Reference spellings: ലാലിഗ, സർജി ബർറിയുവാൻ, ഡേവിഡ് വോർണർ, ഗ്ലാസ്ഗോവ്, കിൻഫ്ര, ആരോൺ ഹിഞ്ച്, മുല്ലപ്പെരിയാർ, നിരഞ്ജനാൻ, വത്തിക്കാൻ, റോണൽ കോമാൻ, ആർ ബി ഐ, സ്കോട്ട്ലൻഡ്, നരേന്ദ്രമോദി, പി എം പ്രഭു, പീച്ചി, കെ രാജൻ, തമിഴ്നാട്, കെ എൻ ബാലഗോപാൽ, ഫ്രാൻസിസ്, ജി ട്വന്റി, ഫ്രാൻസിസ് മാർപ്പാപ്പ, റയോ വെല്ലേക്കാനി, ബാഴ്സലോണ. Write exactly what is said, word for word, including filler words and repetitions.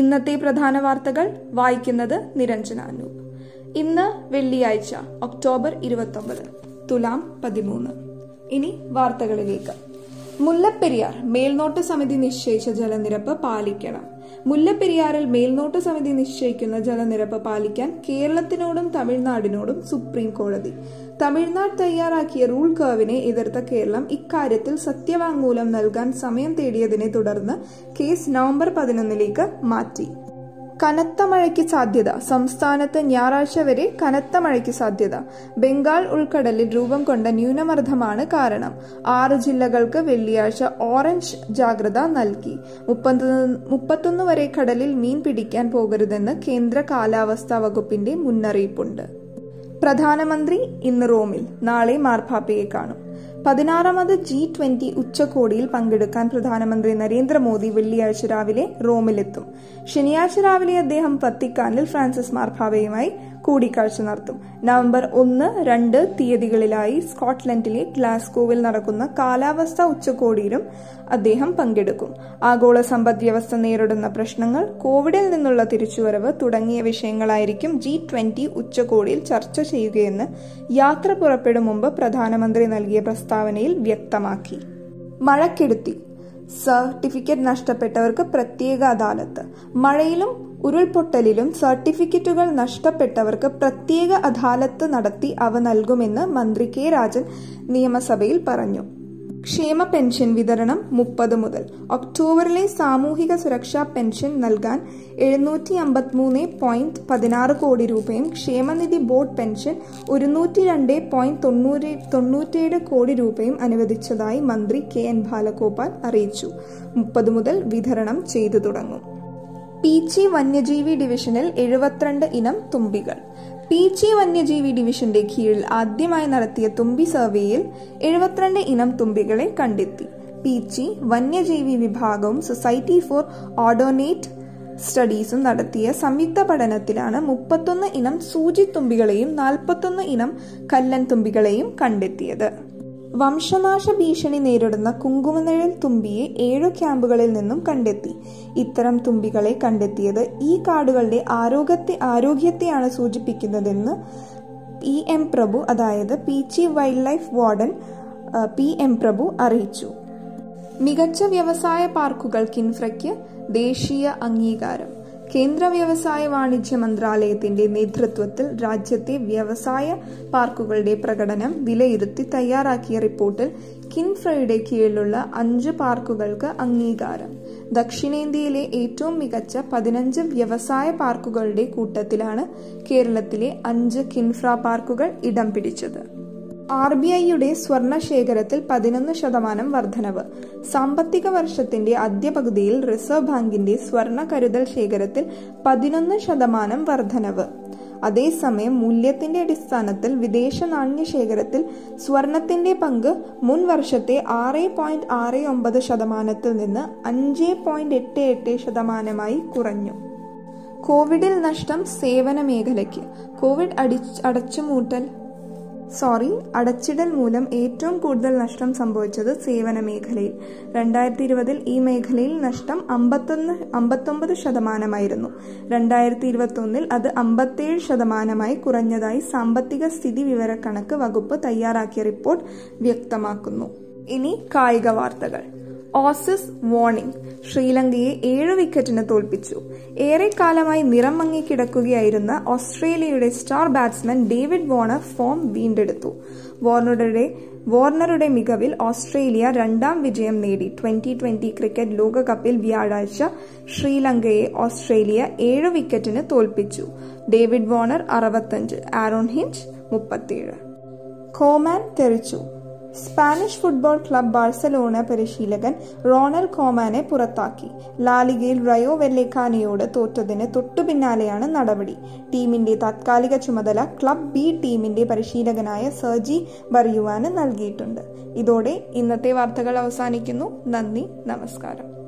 ഇന്നത്തെ പ്രധാന വാർത്തകൾ വായിക്കുന്നത് നിരഞ്ജനാൻ. ഇന്ന് വെള്ളിയാഴ്ച ഒക്ടോബർ ഇരുപത്തി ഒമ്പത്, തുലാം പതിമൂന്ന്. ഇനി വാർത്തകളിലേക്ക്. മുല്ലപ്പെരിയാർ മേൽനോട്ട സമിതി നിശ്ചയിച്ച ജലനിരപ്പ് പാലിക്കണം. മുല്ലപ്പെരിയാറിൽ മേൽനോട്ട സമിതി നിശ്ചയിക്കുന്ന ജലനിരപ്പ് പാലിക്കാൻ കേരളത്തിനോടും തമിഴ്നാടിനോടും സുപ്രീം കോടതി. തമിഴ്നാട് തയ്യാറാക്കിയ റൂൾ കർവിനെ എതിർത്ത കേരളം ഇക്കാര്യത്തിൽ സത്യവാങ്മൂലം നൽകാൻ സമയം തേടിയതിനെ തുടർന്ന് കേസ് നവംബർ പതിനൊന്നിലേക്ക് മാറ്റി. കനത്ത മഴയ്ക്ക് സാധ്യത. സംസ്ഥാനത്ത് ഞായറാഴ്ച വരെ കനത്ത മഴയ്ക്ക് സാധ്യത. ബംഗാൾ ഉൾക്കടലിൽ രൂപം കൊണ്ട ന്യൂനമർദ്ദമാണ് കാരണം. ആറ് ജില്ലകൾക്ക് വെള്ളിയാഴ്ച ഓറഞ്ച് ജാഗ്രത നൽകി. മുപ്പത്തൊന്ന് വരെ കടലിൽ മീൻ പിടിക്കാൻ പോകരുതെന്ന് കേന്ദ്ര കാലാവസ്ഥാ വകുപ്പിന്റെ മുന്നറിയിപ്പുണ്ട്. പ്രധാനമന്ത്രി ഇന്ന് റോമിൽ, നാളെ മാർപ്പാപ്പയെ കാണും. പതിനാറാമത് ജി ട്വന്റി ഉച്ചകോടിയിൽ പങ്കെടുക്കാൻ പ്രധാനമന്ത്രി നരേന്ദ്രമോദി വെള്ളിയാഴ്ച രാവിലെ റോമിലെത്തും. ശനിയാഴ്ച രാവിലെ അദ്ദേഹം വത്തിക്കാനിൽ ഫ്രാൻസിസ് മാർപ്പാപ്പയുമായി കൂടിക്കാഴ്ച നടത്തും. നവംബർ ഒന്ന് രണ്ട് തീയതികളിലായി സ്കോട്ട്ലൻഡിലെ ഗ്ലാസ്ഗോവിൽ നടക്കുന്ന കാലാവസ്ഥാ ഉച്ചകോടിയിലും അദ്ദേഹം പങ്കെടുക്കും. ആഗോള സമ്പദ്വ്യവസ്ഥ നേരിടുന്ന പ്രശ്നങ്ങൾ, കോവിഡിൽ നിന്നുള്ള തിരിച്ചുവരവ് തുടങ്ങിയ വിഷയങ്ങളായിരിക്കും ജി ട്വന്റി ഉച്ചകോടിയിൽ ചർച്ച ചെയ്യുകയെന്ന് യാത്ര പുറപ്പെടും മുമ്പ് പ്രധാനമന്ത്രി നൽകിയ പ്രസ്താവനയിൽ വ്യക്തമാക്കി. മഴക്കെടുതി. സർട്ടിഫിക്കറ്റ് നഷ്ടപ്പെട്ടവർക്ക് പ്രത്യേക അദാലത്ത്. മഴയിലും ഉരുൾപൊട്ടലിലും സർട്ടിഫിക്കറ്റുകൾ നഷ്ടപ്പെട്ടവർക്ക് പ്രത്യേക അദാലത്ത് നടത്തി അവ നൽകുമെന്ന് മന്ത്രി കെ രാജൻ നിയമസഭയിൽ പറഞ്ഞു. ക്ഷേമ പെൻഷൻ വിതരണം മുപ്പത് മുതൽ. ഒക്ടോബറിലെ സാമൂഹിക സുരക്ഷാ പെൻഷൻ നൽകാൻ എഴുന്നൂറ്റി അമ്പത്തിമൂന്ന് പോയിന്റ് പതിനാറ് കോടി രൂപയും ക്ഷേമനിധി ബോർഡ് പെൻഷൻ ഒരുന്നൂറ്റി രണ്ട് പോയിന്റ് തൊണ്ണൂറ്റേഴ് കോടി രൂപയും അനുവദിച്ചതായി മന്ത്രി കെ എൻ ബാലഗോപാൽ അറിയിച്ചു. മുപ്പത് മുതൽ വിതരണം ചെയ്തു തുടങ്ങും. പീച്ചി വന്യജീവി ഡിവിഷനിൽ എഴുപത്തിരണ്ട് ഇനം തുമ്പികൾ. പീച്ചി വന്യജീവി ഡിവിഷന്റെ കീഴിൽ ആദ്യമായി നടത്തിയ തുമ്പി സർവേയിൽ എഴുപത്തിരണ്ട് ഇനം തുമ്പികളെ കണ്ടെത്തി. പീച്ചി വന്യജീവി വിഭാഗവും സൊസൈറ്റി ഫോർ ഓർഡോനേറ്റ് സ്റ്റഡീസും നടത്തിയ സംയുക്ത പഠനത്തിലാണ് മുപ്പത്തൊന്ന് ഇനം സൂചിത്തുമ്പികളെയും നാൽപ്പത്തൊന്ന് ഇനം കല്ലൻ തുമ്പികളെയും കണ്ടെത്തിയത്. വംശനാശ ഭീഷണി നേരിടുന്ന കുങ്കുമനിഴൽ തുമ്പിയെ ഏഴു ക്യാമ്പുകളിൽ നിന്നും കണ്ടെത്തി. ഇത്തരം തുമ്പികളെ കണ്ടെത്തിയത് ഈ കാടുകളുടെ ആരോഗ്യത്തെ ആരോഗ്യത്തെയാണ് സൂചിപ്പിക്കുന്നതെന്ന് പി എം പ്രഭു, അതായത് പീച്ചി wild life warden പി എം പ്രഭു അറിയിച്ചു. മികച്ച വ്യവസായ പാർക്കുകൾ കിൻഫ്രയ്ക്ക് ദേശീയ അംഗീകാരം. കേന്ദ്ര വ്യവസായ വാണിജ്യ മന്ത്രാലയത്തിന്റെ നേതൃത്വത്തിൽ രാജ്യത്തെ വ്യവസായ പാർക്കുകളുടെ പ്രകടനം വിലയിരുത്തി തയ്യാറാക്കിയ റിപ്പോർട്ടിൽ കിൻഫ്രയുടെ കീഴിലുള്ള അഞ്ച് പാർക്കുകൾക്ക് അംഗീകാരം. ദക്ഷിണേന്ത്യയിലെ ഏറ്റവും മികച്ച പതിനഞ്ച് വ്യവസായ പാർക്കുകളുടെ കൂട്ടത്തിലാണ് കേരളത്തിലെ അഞ്ച് കിൻഫ്ര പാർക്കുകൾ ഇടം പിടിച്ചത്. ആർ ബി ഐയുടെ സ്വർണ ശേഖരത്തിൽ പതിനൊന്ന് ശതമാനം വർധനവ്. സാമ്പത്തിക വർഷത്തിന്റെ ആദ്യ പകുതിയിൽ റിസർവ് ബാങ്കിന്റെ സ്വർണ കരുതൽ ശേഖരത്തിൽ പതിനൊന്ന് ശതമാനം വർധനവ്. അതേസമയം മൂല്യത്തിന്റെ അടിസ്ഥാനത്തിൽ വിദേശ നാണ്യ ശേഖരത്തിൽ സ്വർണത്തിന്റെ പങ്ക് മുൻ വർഷത്തെ ആറ് പോയിന്റ് ആറ് ഒമ്പത് ശതമാനത്തിൽ നിന്ന് അഞ്ച് പോയിന്റ് എട്ട് എട്ട് ശതമാനമായി കുറഞ്ഞു. കോവിഡിൽ നഷ്ടം സേവന മേഖലയ്ക്ക്. കോവിഡ് അടച്ചുമൂട്ടൽ സോറി അടച്ചിടൽ മൂലം ഏറ്റവും കൂടുതൽ നഷ്ടം സംഭവിച്ചത് സേവന മേഖലയിൽ. രണ്ടായിരത്തി ഇരുപതിൽ ഈ മേഖലയിൽ നഷ്ടം അമ്പത്തൊന്ന് അമ്പത്തൊമ്പത് ശതമാനമായിരുന്നു. രണ്ടായിരത്തി ഇരുപത്തി ഒന്നിൽ അത് അമ്പത്തേഴ് ശതമാനമായി കുറഞ്ഞതായി സാമ്പത്തിക സ്ഥിതി വിവരക്കണക്ക് വകുപ്പ് തയ്യാറാക്കിയ റിപ്പോർട്ട് വ്യക്തമാക്കുന്നു. ഇനി കായിക വാർത്തകൾ. Aussies warning. ശ്രീലങ്കയെ ഏഴ് വിക്കറ്റിന് തോൽപ്പിച്ചു. ഏറെക്കാലമായി നിറം മങ്ങിക്കിടക്കുകയായിരുന്ന ഓസ്ട്രേലിയയുടെ star batsman ഡേവിഡ് വോർണർ form വീണ്ടെടുത്തു. വോർണറുടെ വോർണറുടെ മികവിൽ ഓസ്ട്രേലിയ രണ്ടാം വിജയം നേടി. ട്വന്റി ട്വന്റി ക്രിക്കറ്റ് ലോകകപ്പിൽ വ്യാഴാഴ്ച ശ്രീലങ്കയെ ഓസ്ട്രേലിയ ഏഴ് വിക്കറ്റിന് തോൽപ്പിച്ചു. ഡേവിഡ് വോർണർ അറുപത്തഞ്ച്, ആരോൺ ഹിഞ്ച് മുപ്പത്തിയേഴ്. കോമാൻ തെറിച്ചു. സ്പാനിഷ് ഫുട്ബോൾ ക്ലബ് ബാഴ്സലോണ പരിശീലകൻ റോണൽ കോമാനെ പുറത്താക്കി. ലാലിഗയിൽ റയോ വെല്ലേക്കാനിയോട് തോറ്റതിന് തൊട്ടുപിന്നാലെയാണ് നടപടി. ടീമിന്റെ താത്കാലിക ചുമതല ക്ലബ് ബി ടീമിന്റെ പരിശീലകനായ സർജി ബർറിയുവാന് നൽകിയിട്ടുണ്ട്. ഇതോടെ ഇന്നത്തെ വാർത്തകൾ അവസാനിക്കുന്നു. നന്ദി, നമസ്കാരം.